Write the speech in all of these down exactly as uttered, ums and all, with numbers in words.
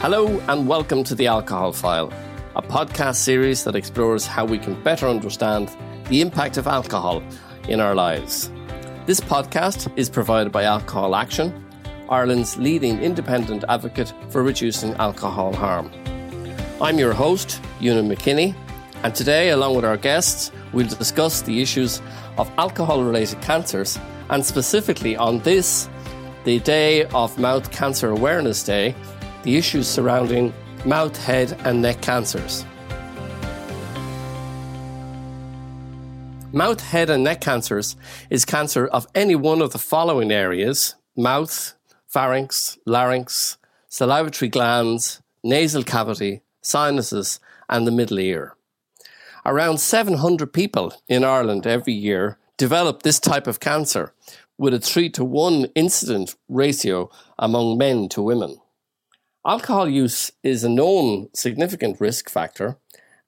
Hello and welcome to The Alcohol File, a podcast series that explores how we can better understand the impact of alcohol in our lives. This podcast is provided by Alcohol Action, Ireland's leading independent advocate for reducing alcohol harm. I'm your host, Eunan McKinney, and today, along with our guests, we'll discuss the issues of alcohol-related cancers, and specifically on this, the day of Mouth Cancer Awareness Day, the issues surrounding mouth, head and neck cancers. Mouth, head and neck cancers is cancer of any one of the following areas: mouth, pharynx, larynx, salivatory glands, nasal cavity, sinuses and the middle ear. Around seven hundred people in Ireland every year develop this type of cancer, with a three to one incident ratio among men to women. Alcohol use is a known significant risk factor,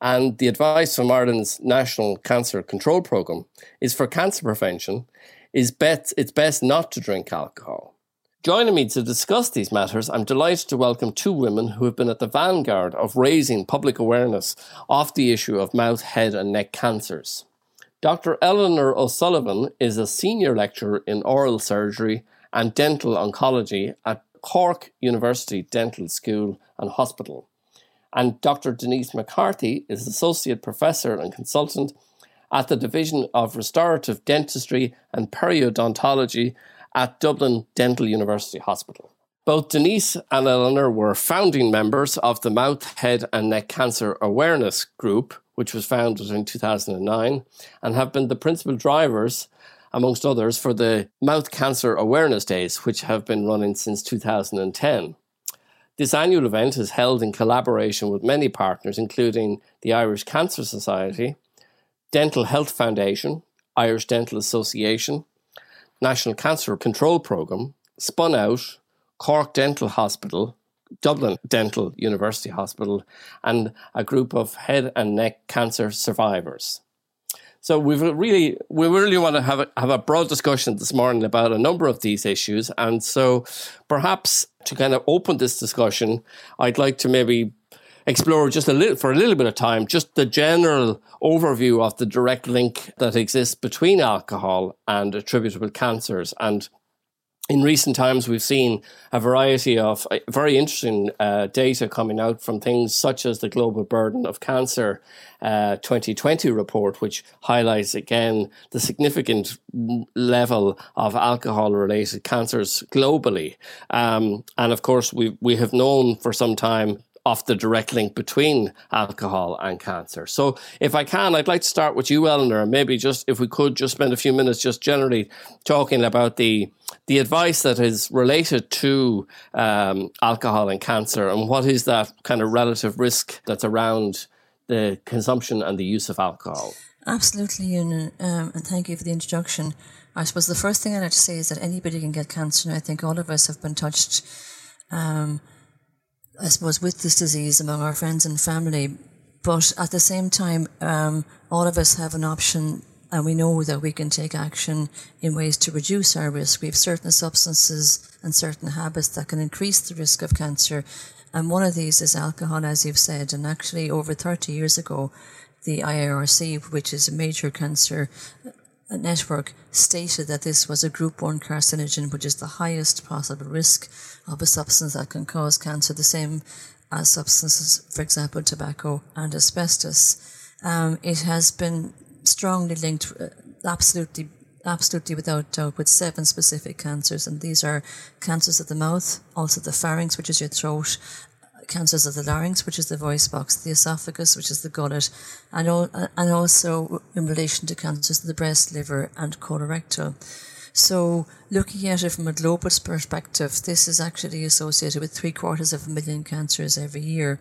and the advice from Ireland's National Cancer Control Programme is for cancer prevention, is bet, it's best not to drink alcohol. Joining me to discuss these matters, I'm delighted to welcome two women who have been at the vanguard of raising public awareness of the issue of mouth, head and neck cancers. Doctor Eleanor O'Sullivan is a senior lecturer in oral surgery and dental oncology at Cork University Dental School and Hospital. And Doctor Denise MacCarthy is associate professor and consultant at the Division of Restorative Dentistry and Periodontology at Dublin Dental University Hospital. Both Denise and Eleanor were founding members of the Mouth, Head and Neck Cancer Awareness Group, which was founded in two thousand nine, and have been the principal drivers, amongst others, for the Mouth Cancer Awareness Days, which have been running since two thousand ten. This annual event is held in collaboration with many partners, including the Irish Cancer Society, Dental Health Foundation, Irish Dental Association, National Cancer Control Programme, Spun Out, Cork Dental Hospital, Dublin Dental University Hospital, and a group of head and neck cancer survivors. So we've really, we really want to have a, have a broad discussion this morning about a number of these issues. And so perhaps to kind of open this discussion, I'd like to maybe explore just a little, for a little bit of time, just the general overview of the direct link that exists between alcohol and attributable cancers. And in recent times, we've seen a variety of very interesting uh, data coming out from things such as the Global Burden of Cancer uh, twenty twenty report, which highlights again the significant level of alcohol-related cancers globally. Um, and of course, we we have known for some time of the direct link between alcohol and cancer. So if I can, I'd like to start with you, Eleanor, and maybe just if we could just spend a few minutes just generally talking about the the advice that is related to um, alcohol and cancer, and what is that kind of relative risk that's around the consumption and the use of alcohol. Absolutely, Eunan, um, and thank you for the introduction. I suppose the first thing I'd like to say is that anybody can get cancer, and I think all of us have been touched um I suppose, with this disease among our friends and family. But at the same time, um, all of us have an option, and we know that we can take action in ways to reduce our risk. We have certain substances and certain habits that can increase the risk of cancer. And one of these is alcohol, as you've said. And actually, over thirty years ago, the I A R C, which is a major cancer network, stated that this was a group one carcinogen, which is the highest possible risk of a substance that can cause cancer, the same as substances, for example, tobacco and asbestos. Um, it has been strongly linked, absolutely, absolutely without doubt, with seven specific cancers, and these are cancers of the mouth, also the pharynx, which is your throat, cancers of the larynx, which is the voice box, the esophagus, which is the gullet, and all, and also in relation to cancers of the breast, liver, and colorectal. So looking at it from a global perspective, this is actually associated with three quarters of a million cancers every year,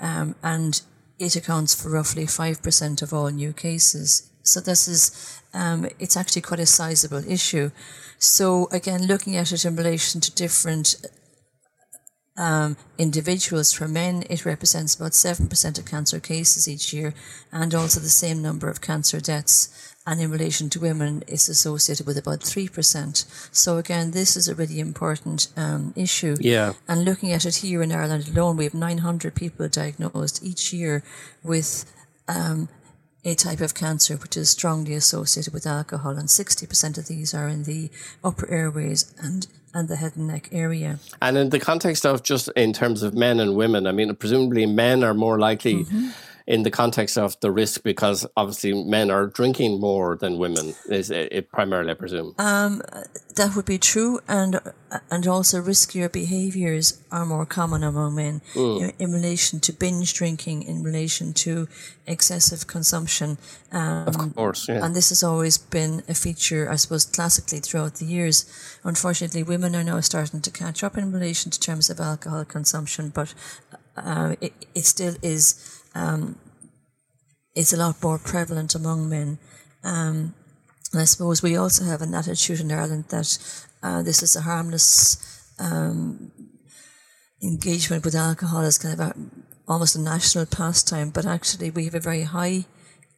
um, and it accounts for roughly five percent of all new cases. So this is, um, it's actually quite a sizable issue. So again, looking at it in relation to different um, individuals. For men, it represents about seven percent of cancer cases each year, and also the same number of cancer deaths. And in relation to women, it's associated with about three percent. So again, this is a really important um, issue. Yeah. And looking at it here in Ireland alone, we have nine hundred people diagnosed each year with um, a type of cancer which is strongly associated with alcohol, and sixty percent of these are in the upper airways and and the head and neck area. And in the context of just in terms of men and women, I mean, presumably men are more likely... Mm-hmm. in the context of the risk, because obviously men are drinking more than women, is it primarily, I presume? Um, that would be true, and and also riskier behaviours are more common among men mm. in, in relation to binge drinking, in relation to excessive consumption. Um, of course, yeah. And this has always been a feature, I suppose, classically throughout the years. Unfortunately, women are now starting to catch up in relation to terms of alcohol consumption, but uh, it, it still is... Um, it's a lot more prevalent among men. Um, and I suppose we also have an attitude in Ireland that uh, this is a harmless um, engagement with alcohol as kind of a, almost a national pastime, but actually we have a very high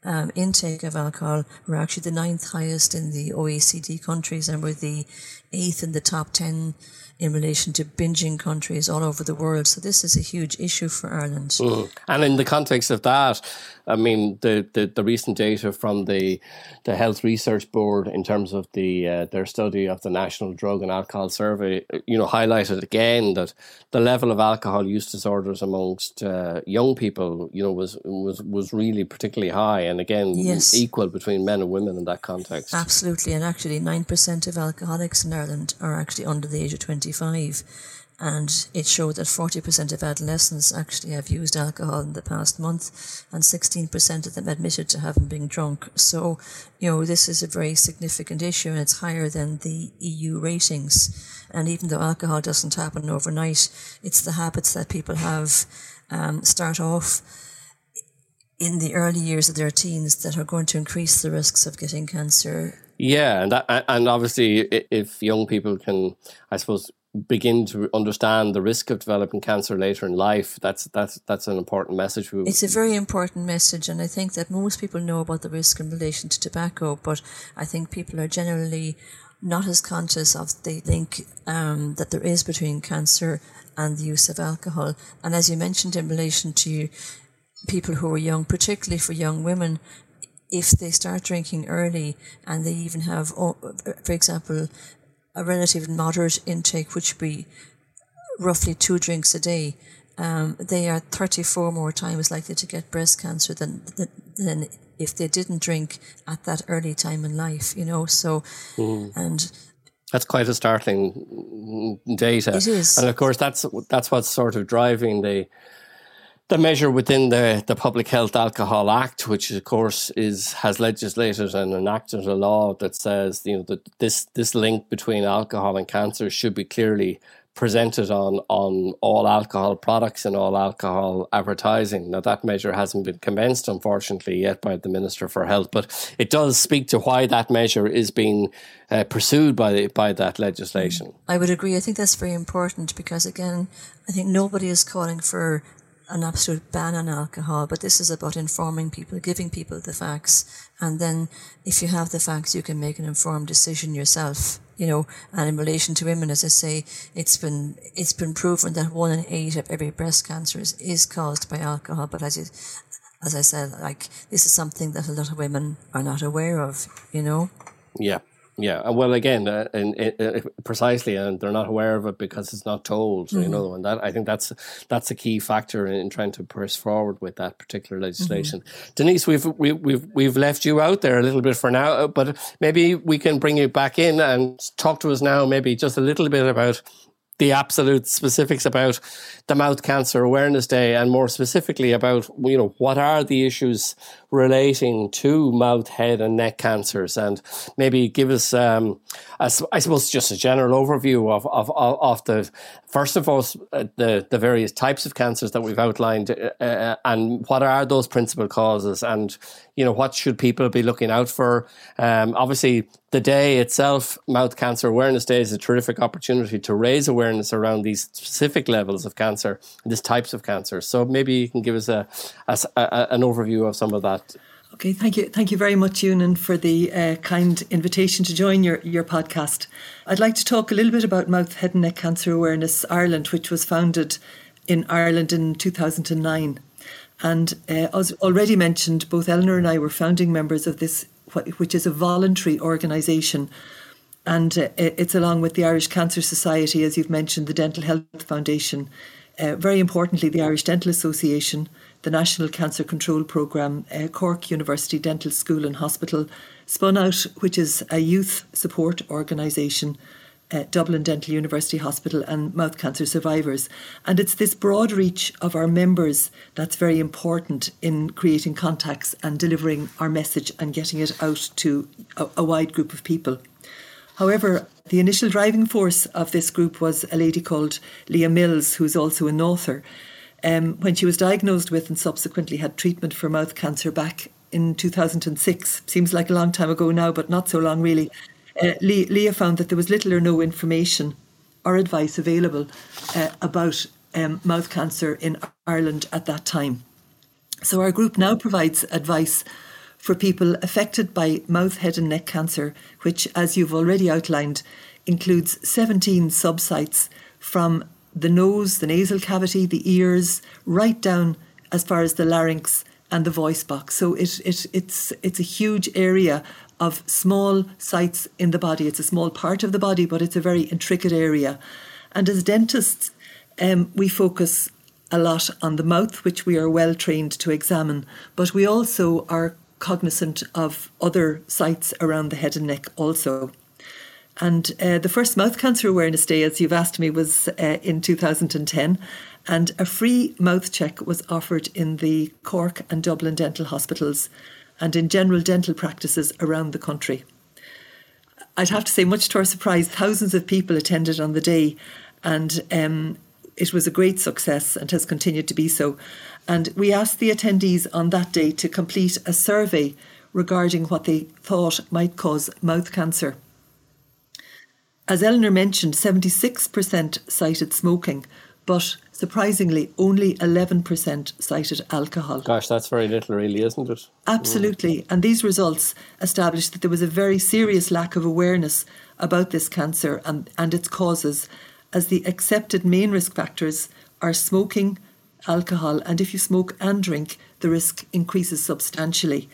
um, intake of alcohol. We're actually the ninth highest in the O E C D countries, and we're the eighth in the top ten in relation to binging countries all over the world. So this is a huge issue for Ireland. Mm. And in the context of that, I mean, the, the, the recent data from the the Health Research Board in terms of the uh, their study of the National Drug and Alcohol Survey, you know, highlighted again that the level of alcohol use disorders amongst uh, young people, you know, was, was, was really particularly high. And again, yes. equal between men and women in that context. Absolutely. And actually nine percent of alcoholics in Ireland are actually under the age of twenty-five. And it showed that forty percent of adolescents actually have used alcohol in the past month, and sixteen percent of them admitted to having been drunk. So, you know, this is a very significant issue, and it's higher than the E U ratings. And even though alcohol doesn't happen overnight, it's the habits that people have um, start off in the early years of their teens that are going to increase the risks of getting cancer. Yeah, and that, and obviously if young people can, I suppose, begin to understand the risk of developing cancer later in life, that's that's that's an important message. It's a very important message, and I think that most people know about the risk in relation to tobacco, but I think people are generally not as conscious of the link um, that there is between cancer and the use of alcohol. And as you mentioned, in relation to people who are young, particularly for young women, if they start drinking early and they even have, for example, a relative moderate intake, which would be roughly two drinks a day, um, they are thirty-four more times likely to get breast cancer than than if they didn't drink at that early time in life, you know. So, mm. and... That's quite a startling data. It is. And of course, that's that's what's sort of driving the... The measure within the, the Public Health Alcohol Act, which of course is has legislated and enacted a law that says, you know, that this this link between alcohol and cancer should be clearly presented on on all alcohol products and all alcohol advertising. Now that measure hasn't been commenced, unfortunately, yet by the Minister for Health, but it does speak to why that measure is being uh, pursued by the, by that legislation. I would agree. I think that's very important because, again, I think nobody is calling for an absolute ban on alcohol, but this is about informing people, giving people the facts, and then if you have the facts, you can make an informed decision yourself, you know. And in relation to women, as I say, it's been it's been proven that one in eight of every breast cancer is, is caused by alcohol, but as you, as I said, like, this is something that a lot of women are not aware of, you know. Yeah. Yeah, well, again, uh, and, uh, precisely, and they're not aware of it because it's not told, mm-hmm. you know, and that I think that's that's a key factor in, in trying to press forward with that particular legislation. Mm-hmm. Denise, we've we, we've we've left you out there a little bit for now, but maybe we can bring you back in and talk to us now, maybe just a little bit about the absolute specifics about the Mouth Cancer Awareness Day, and more specifically about, you know, what are the issues relating to mouth, head and neck cancers, and maybe give us, um, a, I suppose, just a general overview of of, of the, first of all, the, the various types of cancers that we've outlined, uh, and what are those principal causes, and, you know, what should people be looking out for? Um, obviously, the day itself, Mouth Cancer Awareness Day, is a terrific opportunity to raise awareness around these specific levels of cancer, these types of cancer. So maybe you can give us a, a, a an overview of some of that. Okay, thank you. Thank you very much, Eunan, for the uh, kind invitation to join your, your podcast. I'd like to talk a little bit about Mouth, Head and Neck Cancer Awareness Ireland, which was founded in Ireland in two thousand nine. And uh, as already mentioned, both Eleanor and I were founding members of this, which is a voluntary organisation, and uh, it's along with the Irish Cancer Society, as you've mentioned, the Dental Health Foundation, uh, very importantly the Irish Dental Association, the National Cancer Control Programme, uh, Cork University Dental School and Hospital, Spun Out, which is a youth support organisation, uh, Dublin Dental University Hospital and Mouth Cancer Survivors. And it's this broad reach of our members that's very important in creating contacts and delivering our message and getting it out to a, a wide group of people. However, the initial driving force of this group was a lady called Leah Mills, who's also an author. Um, when she was diagnosed with and subsequently had treatment for mouth cancer back in two thousand six, seems like a long time ago now, but not so long really, uh, Le- Leah found that there was little or no information or advice available uh, about um, mouth cancer in Ireland at that time. So our group now provides advice for people affected by mouth, head and neck cancer, which, as you've already outlined, includes seventeen subsites from the nose, the nasal cavity, the ears, right down as far as the larynx and the voice box. So it, it it's it's a huge area of small sites in the body. It's a small part of the body, but it's a very intricate area. And as dentists, um, we focus a lot on the mouth, which we are well trained to examine, but we also are cognizant of other sites around the head and neck also. And uh, the first Mouth Cancer Awareness Day, as you've asked me, was uh, in two thousand ten, and a free mouth check was offered in the Cork and Dublin dental hospitals and in general dental practices around the country. I'd have to say, much to our surprise, thousands of people attended on the day, and um, it was a great success and has continued to be so. And we asked the attendees on that day to complete a survey regarding what they thought might cause mouth cancer. As Eleanor mentioned, seventy-six percent cited smoking, but surprisingly, only eleven percent cited alcohol. Gosh, that's very little really, isn't it? Absolutely. Mm. And these results established that there was a very serious lack of awareness about this cancer and, and its causes, as the accepted main risk factors are smoking, alcohol, and if you smoke and drink, the risk increases substantially.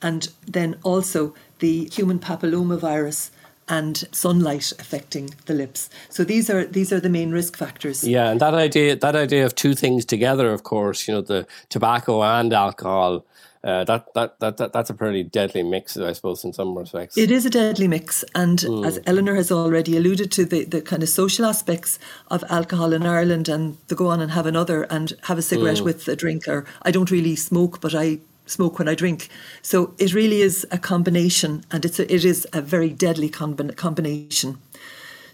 And then also the human papillomavirus and sunlight affecting the lips. So these are these are the main risk factors. Yeah, and that idea that idea of two things together, of course, you know, the tobacco and alcohol, uh, that, that that that that's a pretty deadly mix, I suppose, in some respects. It is a deadly mix, and mm. as Eleanor has already alluded to, the, the kind of social aspects of alcohol in Ireland, and to go on and have another and have a cigarette mm. with a drink, or I don't really smoke, but I smoke when I drink. So it really is a combination, and it's a, it is a very deadly comb- combination.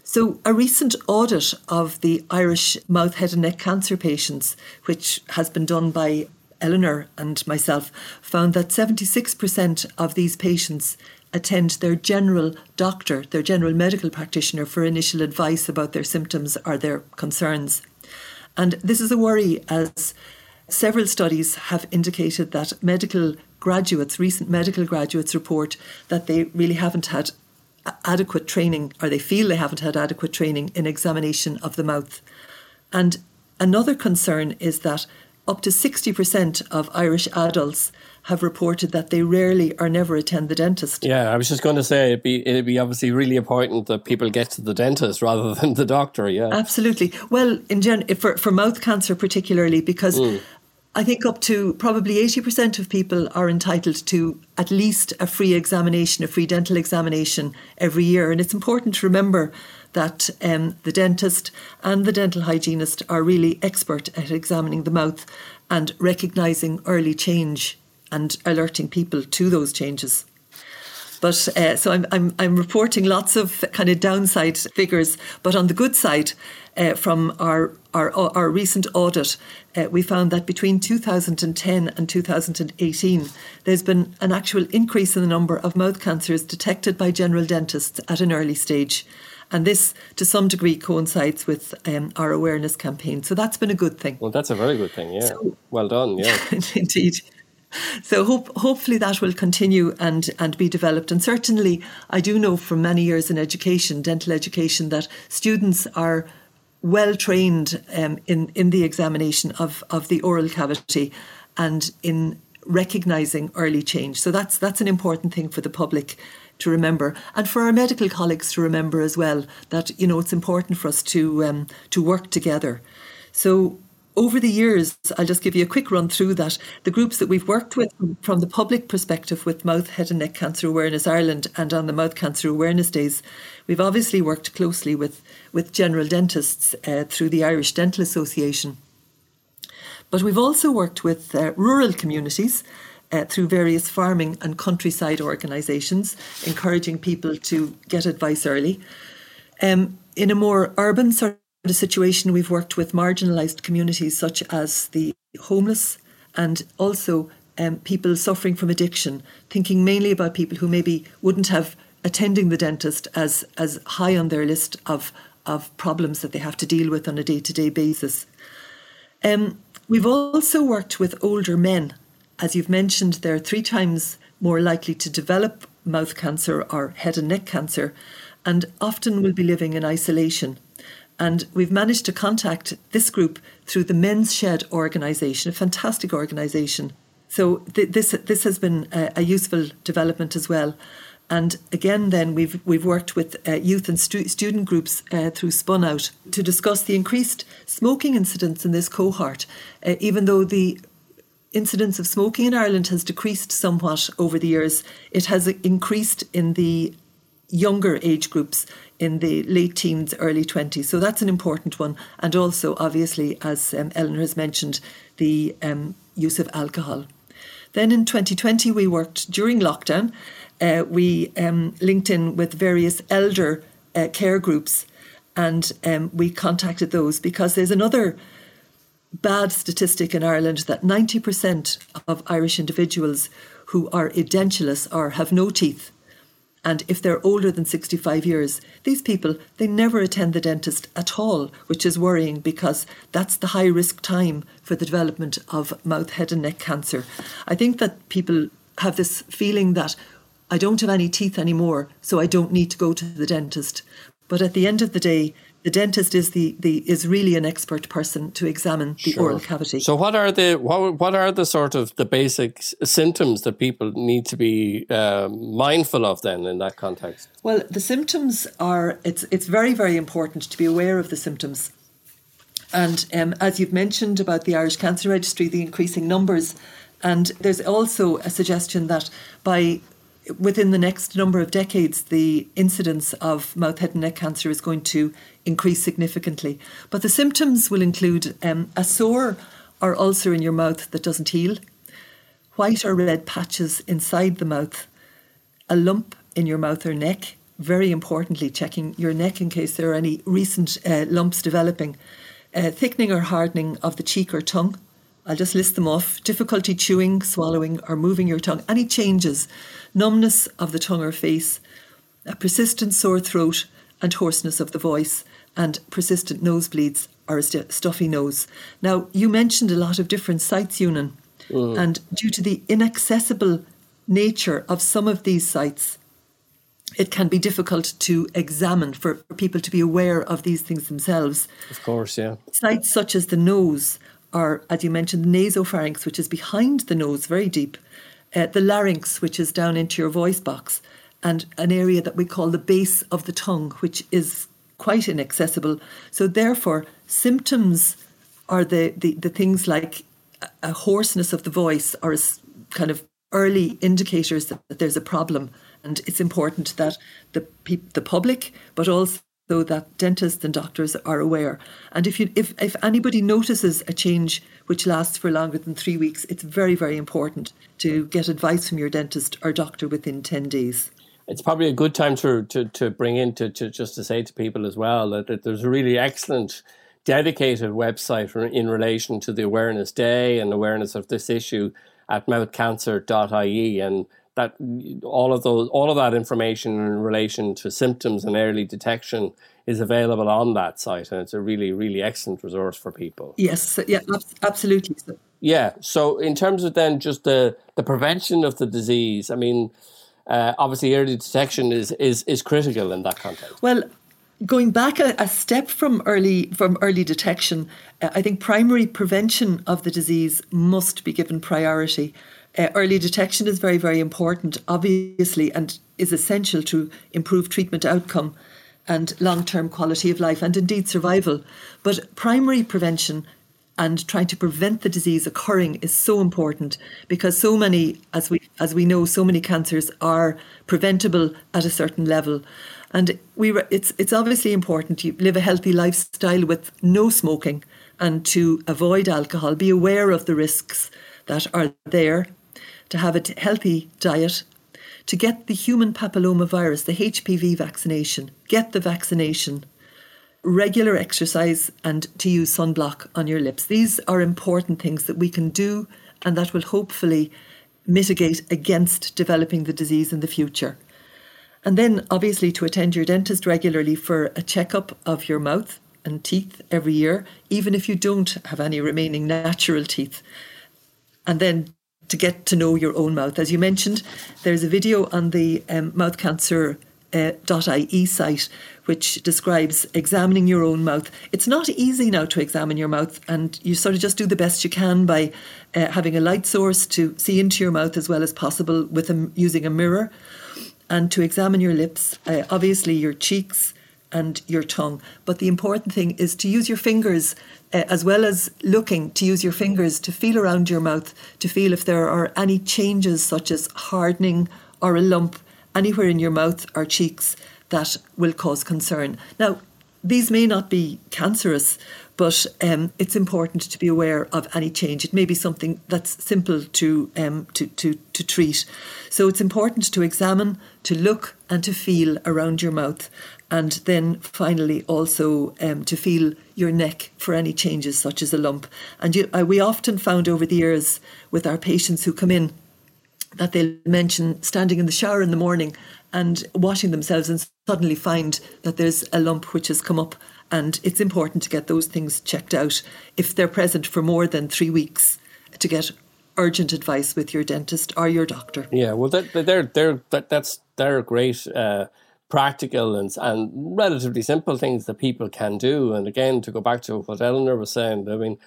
So a recent audit of the Irish mouth, head and neck cancer patients, which has been done by Eleanor and myself, found that seventy-six percent of these patients attend their general doctor, their general medical practitioner, for initial advice about their symptoms or their concerns. And this is a worry, as several studies have indicated that medical graduates, recent medical graduates, report that they really haven't had adequate training, or they feel they haven't had adequate training in examination of the mouth. And another concern is that up to sixty percent of Irish adults have reported that they rarely or never attend the dentist. Yeah, I was just going to say, it'd be, it'd be obviously really important that people get to the dentist rather than the doctor, yeah. Absolutely. Well, in gen- for, for mouth cancer particularly, because mm. I think up to probably eighty percent of people are entitled to at least a free examination, a free dental examination every year. And it's important to remember that um, the dentist and the dental hygienist are really expert at examining the mouth and recognising early change and alerting people to those changes. But uh, so I'm, I'm I'm reporting lots of kind of downside figures. But on the good side, uh, from our, our our recent audit, uh, we found that between two thousand ten and two thousand eighteen, there's been an actual increase in the number of mouth cancers detected by general dentists at an early stage. And this, to some degree, coincides with um, our awareness campaign. So that's been a good thing. Well, that's a very good thing, yeah. So, well done, yeah. Indeed. So hope, hopefully that will continue and, and be developed. And certainly, I do know from many years in education, dental education, that students are well trained um, in, in the examination of, of the oral cavity and in recognising early change. So that's that's an important thing for the public to remember, and for our medical colleagues to remember as well, that, you know, it's important for us to um, to work together. So over the years, I'll just give you a quick run through that. The groups that we've worked with from the public perspective with Mouth, Head and Neck Cancer Awareness Ireland and on the Mouth Cancer Awareness Days, we've obviously worked closely with, with general dentists uh, through the Irish Dental Association. But we've also worked with uh, rural communities Uh, through various farming and countryside organisations, encouraging people to get advice early. Um, in a more urban sort of situation, we've worked with marginalised communities such as the homeless and also um, people suffering from addiction, thinking mainly about people who maybe wouldn't have attending the dentist as, as high on their list of, of problems that they have to deal with on a day-to-day basis. Um, we've also worked with older men. As you've mentioned, they're three times more likely to develop mouth cancer or head and neck cancer, and often will be living in isolation. And we've managed to contact this group through the Men's Shed organisation, a fantastic organisation. So th- this this has been a, a useful development as well. And again, then we've we've worked with uh, youth and stu- student groups uh, through Spun Out to discuss the increased smoking incidents in this cohort, uh, even though the incidence of smoking in Ireland has decreased somewhat over the years. It has increased in the younger age groups, in the late teens, early twenties. So that's an important one. And also, obviously, as um, Eleanor has mentioned, the um, use of alcohol. Then in twenty twenty, we worked during lockdown. Uh, we um, linked in with various elder uh, care groups, and um, we contacted those because there's another bad statistic in Ireland that ninety percent of Irish individuals who are edentulous or have no teeth, and if they're older than sixty-five years, these people, they never attend the dentist at all, which is worrying because that's the high risk time for the development of mouth, head and neck cancer. I think that people have this feeling that I don't have any teeth anymore, so I don't need to go to the dentist. But at the end of the day, the dentist is the, the is really an expert person to examine the sure. oral cavity. So what are the what, what are the sort of the basic symptoms that people need to be uh, mindful of then in that context? Well, the symptoms are it's it's very very important to be aware of the symptoms. And um, as you've mentioned about the Irish Cancer Registry, the increasing numbers, and there's also a suggestion that by within the next number of decades, the incidence of mouth, head and neck cancer is going to increase significantly. But the symptoms will include um, a sore or ulcer in your mouth that doesn't heal, white or red patches inside the mouth, a lump in your mouth or neck, very importantly checking your neck in case there are any recent uh, lumps developing, uh, thickening or hardening of the cheek or tongue. I'll just list them off. Difficulty chewing, swallowing or moving your tongue. Any changes, numbness of the tongue or face, a persistent sore throat and hoarseness of the voice, and persistent nosebleeds or a st- stuffy nose. Now, you mentioned a lot of different sites, Eunan, mm. and due to the inaccessible nature of some of these sites, it can be difficult to examine for people to be aware of these things themselves. Of course, yeah. Sites such as the nose, or, as you mentioned, the nasopharynx, which is behind the nose, very deep, uh, the larynx, which is down into your voice box, and an area that we call the base of the tongue, which is quite inaccessible. So therefore, symptoms are the, the, the things like a hoarseness of the voice or a kind of early indicators that, that there's a problem. And it's important that the pe- the public, but also so that dentists and doctors are aware. And if you if, if anybody notices a change which lasts for longer than three weeks, it's very, very important to get advice from your dentist or doctor within ten days. It's probably a good time to to, to bring in, to, to just to say to people as well that, that there's a really excellent dedicated website in relation to the Awareness Day and awareness of this issue at mouth cancer dot I E, and that all of those, all of that information in relation to symptoms and early detection is available on that site, and it's a really, really excellent resource for people. Yes, yeah, absolutely. Yeah. So in terms of then just the the prevention of the disease, I mean, uh, obviously early detection is, is is critical in that context. Well, going back a, a step from early from early detection, uh, I think primary prevention of the disease must be given priority. Uh, early detection is very, very important, obviously, and is essential to improve treatment outcome and long-term quality of life and indeed survival. But primary prevention and trying to prevent the disease occurring is so important, because so many, as we as we know, so many cancers are preventable at a certain level. And we re- it's it's obviously important to live a healthy lifestyle with no smoking and to avoid alcohol, be aware of the risks that are there, to have a t- healthy diet, to get the human papillomavirus, the H P V vaccination, get the vaccination, regular exercise, and to use sunblock on your lips. These are important things that we can do and that will hopefully mitigate against developing the disease in the future. And then obviously to attend your dentist regularly for a checkup of your mouth and teeth every year, even if you don't have any remaining natural teeth. And then to get to know your own mouth. As you mentioned, there's a video on the um, mouth cancer dot I E site which describes examining your own mouth. It's not easy now to examine your mouth, and you sort of just do the best you can by uh, having a light source to see into your mouth as well as possible with a, using a mirror, and to examine your lips, uh, obviously your cheeks and your tongue. But the important thing is to use your fingers uh, as well as looking, to use your fingers to feel around your mouth, to feel if there are any changes such as hardening or a lump anywhere in your mouth or cheeks that will cause concern. Now, these may not be cancerous, but um, it's important to be aware of any change. It may be something that's simple to, um, to, to, to treat. So it's important to examine, to look and to feel around your mouth. And then finally also um, to feel your neck for any changes such as a lump. And you, uh, we often found over the years with our patients who come in that they'll mention standing in the shower in the morning and washing themselves and suddenly find that there's a lump which has come up. And it's important to get those things checked out if they're present for more than three weeks to get urgent advice with your dentist or your doctor. Yeah, well, that, they're, they're, that, that's, they're great uh practical and and relatively simple things that people can do. And again, to go back to what Eleanor was saying, I mean,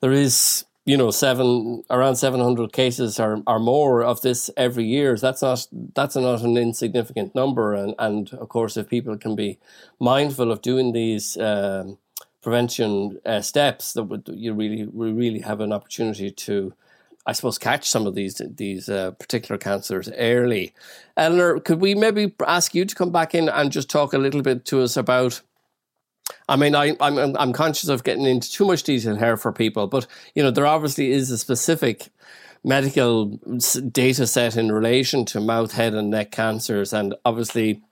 there is, you know, seven around seven hundred cases or, or more of this every year. That's not that's not an insignificant number. And and of course, if people can be mindful of doing these um, prevention uh, steps, that would you really we really have an opportunity to, I suppose, catch some of these these uh, particular cancers early. Eleanor, could we maybe ask you to come back in and just talk a little bit to us about? I mean, I, I'm I'm conscious of getting into too much detail here for people, but you know, there obviously is a specific medical data set in relation to mouth, head, and neck cancers, and obviously,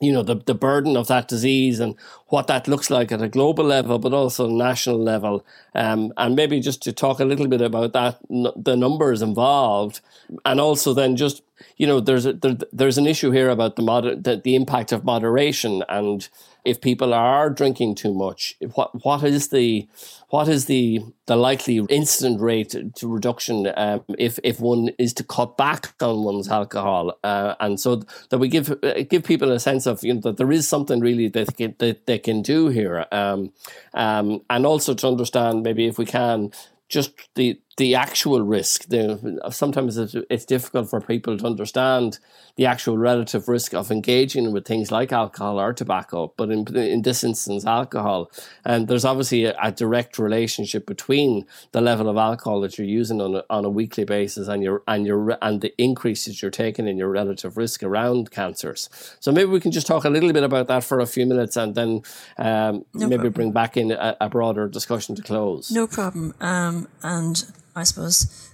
you know, the the burden of that disease and what that looks like at a global level, but also national level. Um, and maybe just to talk a little bit about that, n- the numbers involved, and also then just, you know, there's a, there, there's an issue here about the, moder- the the impact of moderation, and if people are drinking too much, what what is the what is the the likely incident rate to reduction um, if if one is to cut back on one's alcohol, uh, and so that we give give people a sense of, you know, that there is something really that they can, that they can do here, um, um, and also to understand maybe if we can just the the actual risk. The, sometimes it's, it's difficult for people to understand the actual relative risk of engaging with things like alcohol or tobacco, but in, in this instance, alcohol. And there's obviously a, a direct relationship between the level of alcohol that you're using on a, on a weekly basis and your and your and the increases you're taking in your relative risk around cancers. So maybe we can just talk a little bit about that for a few minutes, and then um, no maybe problem. bring back in a, a broader discussion to close. No problem. Um, and I suppose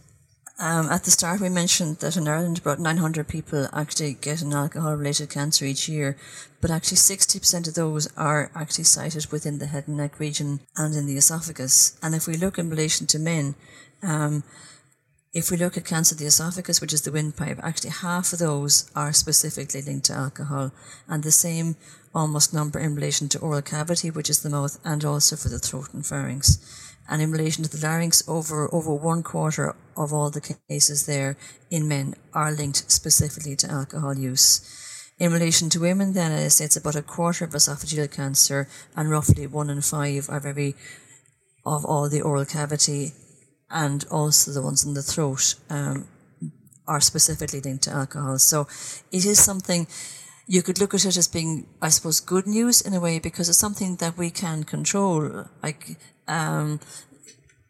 um, at the start we mentioned that in Ireland about nine hundred people actually get an alcohol-related cancer each year, but actually sixty percent of those are actually cited within the head and neck region and in the esophagus. And if we look in relation to men, um, if we look at cancer of the esophagus, which is the windpipe, actually half of those are specifically linked to alcohol, and the same almost number in relation to oral cavity, which is the mouth, and also for the throat and pharynx. And in relation to the larynx, over over one quarter of all the cases there in men are linked specifically to alcohol use. In relation to women, then, as I say, it's about a quarter of esophageal cancer, and roughly one in five of every of all the oral cavity, and also the ones in the throat um, are specifically linked to alcohol. So it is something. You could look at it as being, I suppose, good news in a way, because it's something that we can control. Like, um,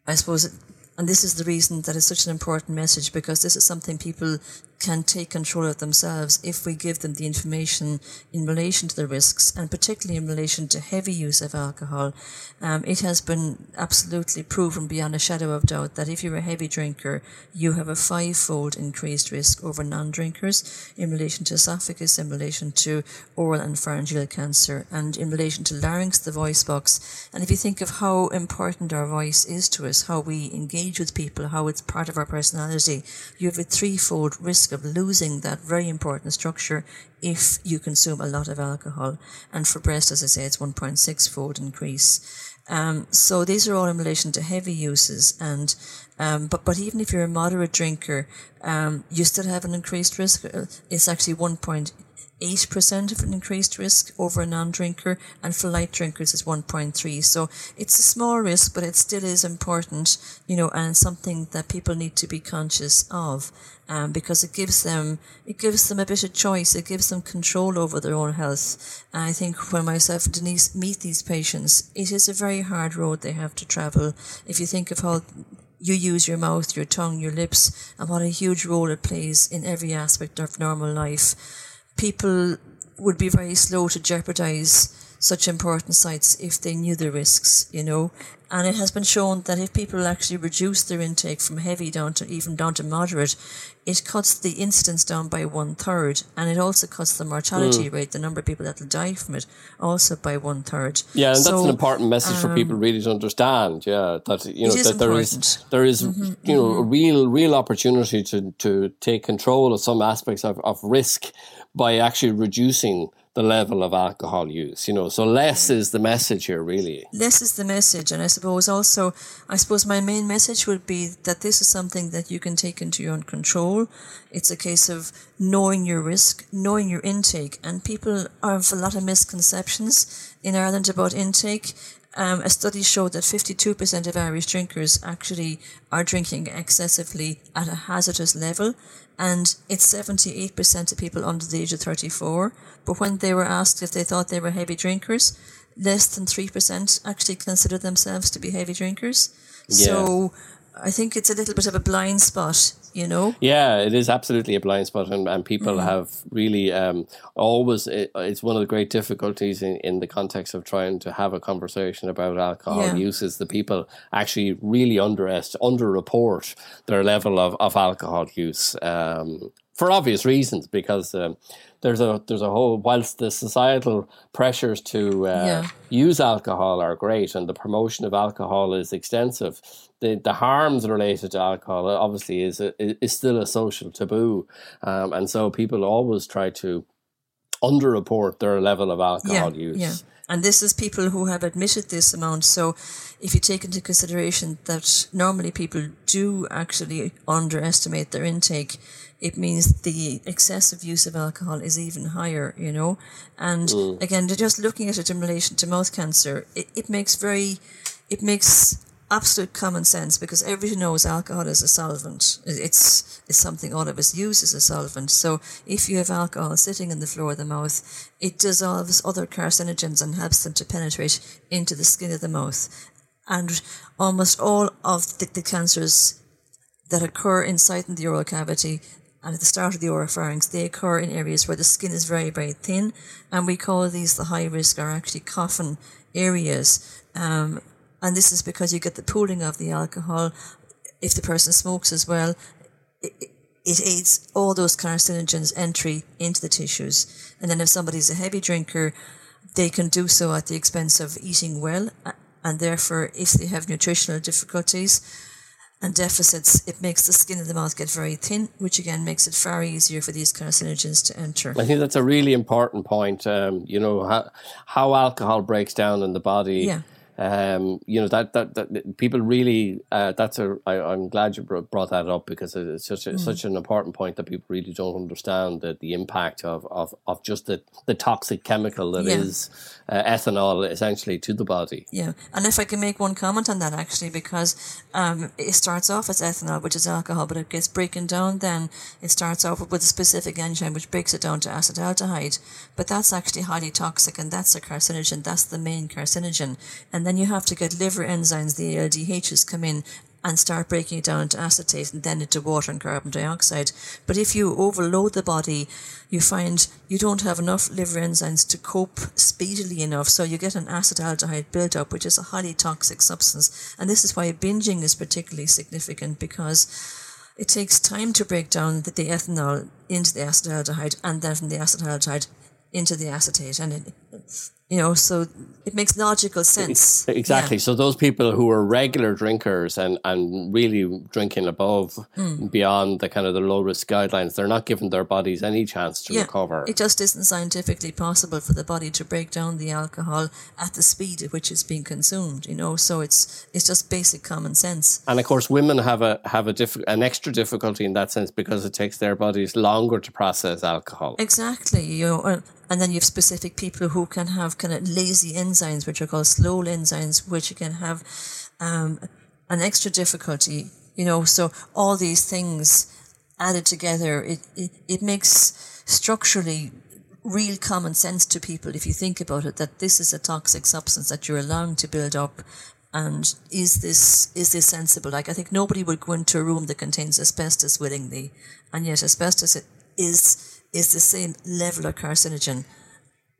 I suppose, and this is the reason that it's such an important message, because this is something people can take control of themselves if we give them the information in relation to the risks, and particularly in relation to heavy use of alcohol. Um, it has been absolutely proven beyond a shadow of doubt that if you're a heavy drinker, you have a five-fold increased risk over non-drinkers in relation to esophagus, in relation to oral and pharyngeal cancer, and in relation to larynx, the voice box. And if you think of how important our voice is to us, how we engage with people, how it's part of our personality, you have a three-fold risk of losing that very important structure if you consume a lot of alcohol. And for breast, as I say, it's one point six fold increase. Um, so these are all in relation to heavy uses. And um, but but even if you're a moderate drinker, um, you still have an increased risk. It's actually one point eight percent of an increased risk over a non-drinker, and for light drinkers it's one point three. So it's a small risk, but it still is important, you know, and it's something that people need to be conscious of, um, because it gives them it gives them a bit of choice, it gives them control over their own health. And I think when myself and Denise meet these patients, it is a very hard road they have to travel. If you think of how you use your mouth, your tongue, your lips, and what a huge role it plays in every aspect of normal life, people would be very slow to jeopardize such important sites if they knew the risks, you know. And it has been shown that if people actually reduce their intake from heavy down to even down to moderate, it cuts the incidence down by one third, and it also cuts the mortality mm. rate, the number of people that will die from it, also by one third. Yeah, and so, that's an important message um, for people really to understand. Yeah, that you know that important. there is there is mm-hmm, you know mm-hmm. a real real opportunity to to take control of some aspects of, of risk by actually reducing the level of alcohol use, you know. So less is the message here, really. Less is the message. And I suppose also, I suppose my main message would be that this is something that you can take into your own control. It's a case of knowing your risk, knowing your intake. And people have a lot of misconceptions in Ireland about intake. Um, a study showed that fifty-two percent of Irish drinkers actually are drinking excessively at a hazardous level, and it's seventy-eight percent of people under the age of thirty-four. But when they were asked if they thought they were heavy drinkers, less than three percent actually considered themselves to be heavy drinkers. Yeah. So I think it's a little bit of a blind spot, you know? Yeah, it is absolutely a blind spot, and, and people mm-hmm. have really um, always, it, it's one of the great difficulties in, in the context of trying to have a conversation about alcohol yeah. use is that people actually really underest, underreport their level of, of alcohol use um, for obvious reasons, because um, there's a there's a whole, whilst the societal pressures to uh, yeah. use alcohol are great and the promotion of alcohol is extensive, The, the harms related to alcohol obviously is a, is still a social taboo, um, and so people always try to underreport their level of alcohol yeah, use. Yeah, and this is people who have admitted this amount. So if you take into consideration that normally people do actually underestimate their intake, it means the excessive use of alcohol is even higher, you know. And mm. again, just looking at it in relation to mouth cancer, it, it makes very, it makes absolute common sense, because everybody knows alcohol is a solvent. It's, it's something all of us use as a solvent. So if you have alcohol sitting in the floor of the mouth, it dissolves other carcinogens and helps them to penetrate into the skin of the mouth. And almost all of the, the cancers that occur inside the oral cavity and at the start of the oropharynx, they occur in areas where the skin is very, very thin, and we call these the high-risk or actually coffin areas. Um, and this is because you get the pooling of the alcohol. If the person smokes as well, it, it aids all those carcinogens' entry into the tissues. And then if somebody's a heavy drinker, they can do so at the expense of eating well, and therefore if they have nutritional difficulties and deficits, it makes the skin of the mouth get very thin, which again makes it far easier for these carcinogens to enter. I think that's a really important point, um, you know, how, how alcohol breaks down in the body. Yeah. Um, you know, that, that, that people really, uh, that's a, I, I'm glad you brought that up, because it's such a, mm. such an important point that people really don't understand, that the impact of, of, of just the, the toxic chemical that yeah. is uh, ethanol essentially to the body. Yeah. And if I can make one comment on that actually, because um, it starts off as ethanol, which is alcohol, but it gets broken down then. It starts off with a specific enzyme which breaks it down to acetaldehyde, but that's actually highly toxic, and that's a carcinogen. That's the main carcinogen. And then you have to get liver enzymes, the A L D Hs, come in and start breaking it down into acetate and then into water and carbon dioxide. But if you overload the body, you find you don't have enough liver enzymes to cope speedily enough, so you get an acetaldehyde buildup, which is a highly toxic substance. And this is why binging is particularly significant, because it takes time to break down the, the ethanol into the acetaldehyde, and then from the acetaldehyde into the acetate, and it, you know, so it makes logical sense. Exactly. Yeah. So those people who are regular drinkers and, and really drinking above mm. beyond the kind of the low risk guidelines, they're not giving their bodies any chance to yeah. recover. It just isn't scientifically possible for the body to break down the alcohol at the speed at which it's being consumed. You know, so it's it's just basic common sense. And of course, women have a have a diff- an extra difficulty in that sense, because it takes their bodies longer to process alcohol. Exactly. You know. And then you have specific people who can have kind of lazy enzymes, which are called slow enzymes, which can have um, an extra difficulty, you know. So all these things added together, it, it, it makes structurally real common sense to people, if you think about it, that this is a toxic substance that you're allowing to build up. And is this is this sensible? Like, I think nobody would go into a room that contains asbestos willingly. And yet asbestos is... is the same level of carcinogen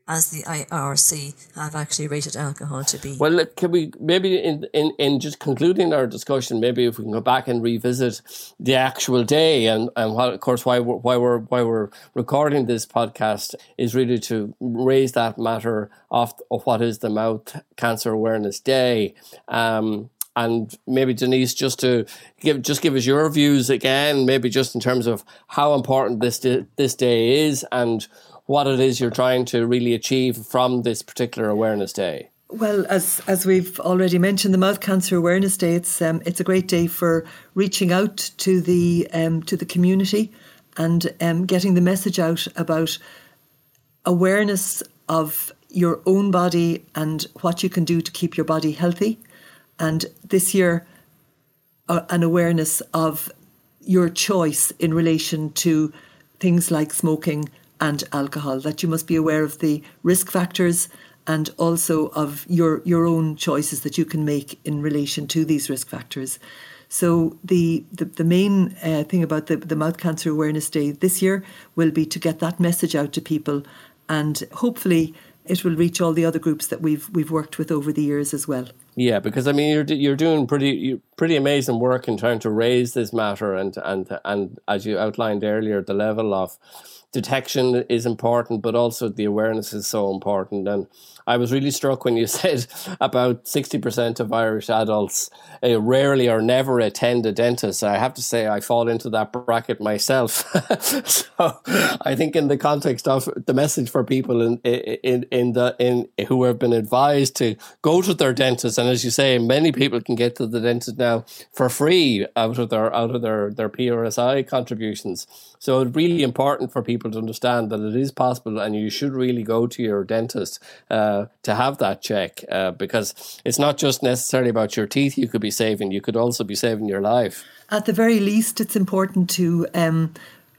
as the I A R C have actually rated alcohol to be. Well, can we maybe in, in, in just concluding our discussion, maybe if we can go back and revisit the actual day, and, and what, of course, why we're, why we're why we're recording this podcast is really to raise that matter of, of what is the Mouth Cancer Awareness Day. Um, And maybe, Denise, just to give just give us your views again, maybe just in terms of how important this di- this day is and what it is you're trying to really achieve from this particular awareness day. Well, as as we've already mentioned, the Mouth Cancer Awareness Day, it's um, it's a great day for reaching out to the um, to the community and um, getting the message out about awareness of your own body and what you can do to keep your body healthy. And this year, uh, an awareness of your choice in relation to things like smoking and alcohol, that you must be aware of the risk factors and also of your, your own choices that you can make in relation to these risk factors. So the the, the main uh, thing about the, the Mouth Cancer Awareness Day this year will be to get that message out to people, and hopefully it will reach all the other groups that we've we've worked with over the years as well. Yeah, because I mean, you're you're doing pretty pretty amazing work in trying to raise this matter, and and and as you outlined earlier, the level of detection is important, but also the awareness is so important. And I was really struck when you said about sixty percent of Irish adults uh, rarely or never attend a dentist. I have to say I fall into that bracket myself. So I think in the context of the message for people in in in the in who have been advised to go to their dentist, and as you say, many people can get to the dentist now for free out of their out of their, their P R S I contributions. So it's really important for people people to understand that it is possible, and you should really go to your dentist uh, to have that check, uh, because it's not just necessarily about your teeth you could be saving, you could also be saving your life. At the very least, it's important to um,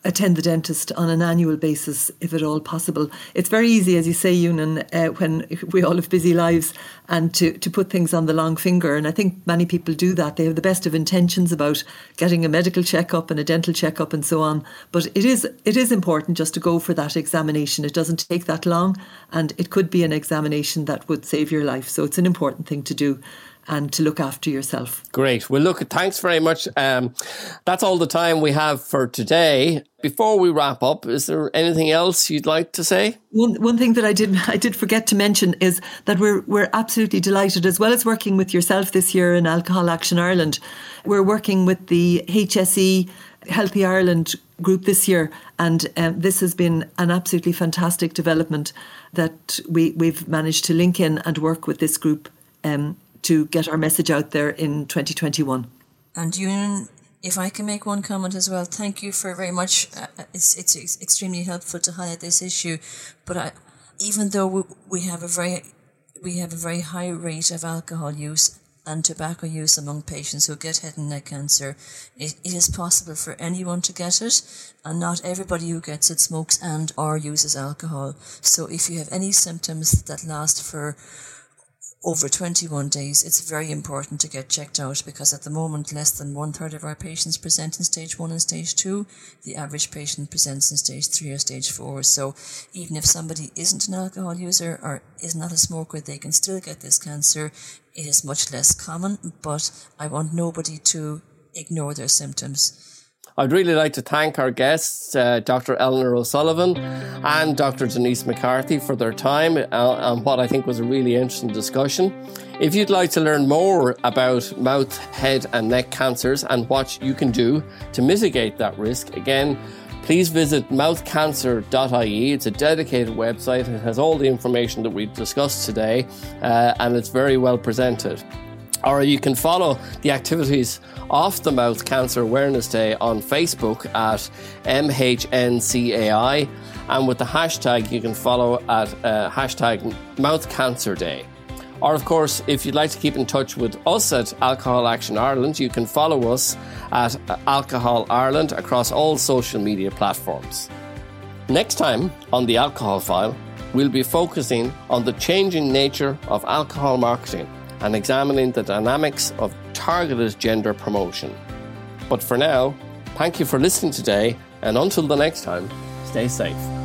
attend the dentist on an annual basis, if at all possible. It's very easy, as you say, Eunan, uh, when we all have busy lives, and to, to put things on the long finger. And I think many people do that. They have the best of intentions about getting a medical checkup and a dental checkup and so on. But it is it is important just to go for that examination. It doesn't take that long, and it could be an examination that would save your life. So it's an important thing to do, and to look after yourself. Great. Well, look, thanks very much. Um, that's all the time we have for today. Before we wrap up, is there anything else you'd like to say? One one thing that I did I did forget to mention is that we're we're absolutely delighted, as well as working with yourself this year in Alcohol Action Ireland, we're working with the H S E Healthy Ireland group this year, and um, this has been an absolutely fantastic development that we, we've managed to link in and work with this group um to get our message out there in twenty twenty-one. And Eunan, if I can make one comment as well, thank you for very much. Uh, it's, it's it's extremely helpful to highlight this issue. But I, even though we, we have a very we have a very high rate of alcohol use and tobacco use among patients who get head and neck cancer, it, it is possible for anyone to get it, and not everybody who gets it smokes and or uses alcohol. So if you have any symptoms that last for over twenty-one days, it's very important to get checked out, because at the moment less than one third of our patients present in stage one and stage two. The average patient presents in stage three or stage four. So even if somebody isn't an alcohol user or is not a smoker, they can still get this cancer. It is much less common, but I want nobody to ignore their symptoms. I'd really like to thank our guests, uh, Doctor Eleanor O'Sullivan and Doctor Denise MacCarthy, for their time uh, on what I think was a really interesting discussion. If you'd like to learn more about mouth, head and neck cancers and what you can do to mitigate that risk, again, please visit mouth cancer dot I E. It's a dedicated website. It has all the information that we've discussed today, uh, and it's very well presented. Or you can follow the activities of the Mouth Cancer Awareness Day on Facebook at M H N C A I, and with the hashtag you can follow at uh, hashtag Mouth Cancer Day. Or of course, if you'd like to keep in touch with us at Alcohol Action Ireland, you can follow us at Alcohol Ireland across all social media platforms. Next time on the Alcohol File, we'll be focusing on the changing nature of alcohol marketing and examining the dynamics of targeted gender promotion. But for now, thank you for listening today, and until the next time, stay safe.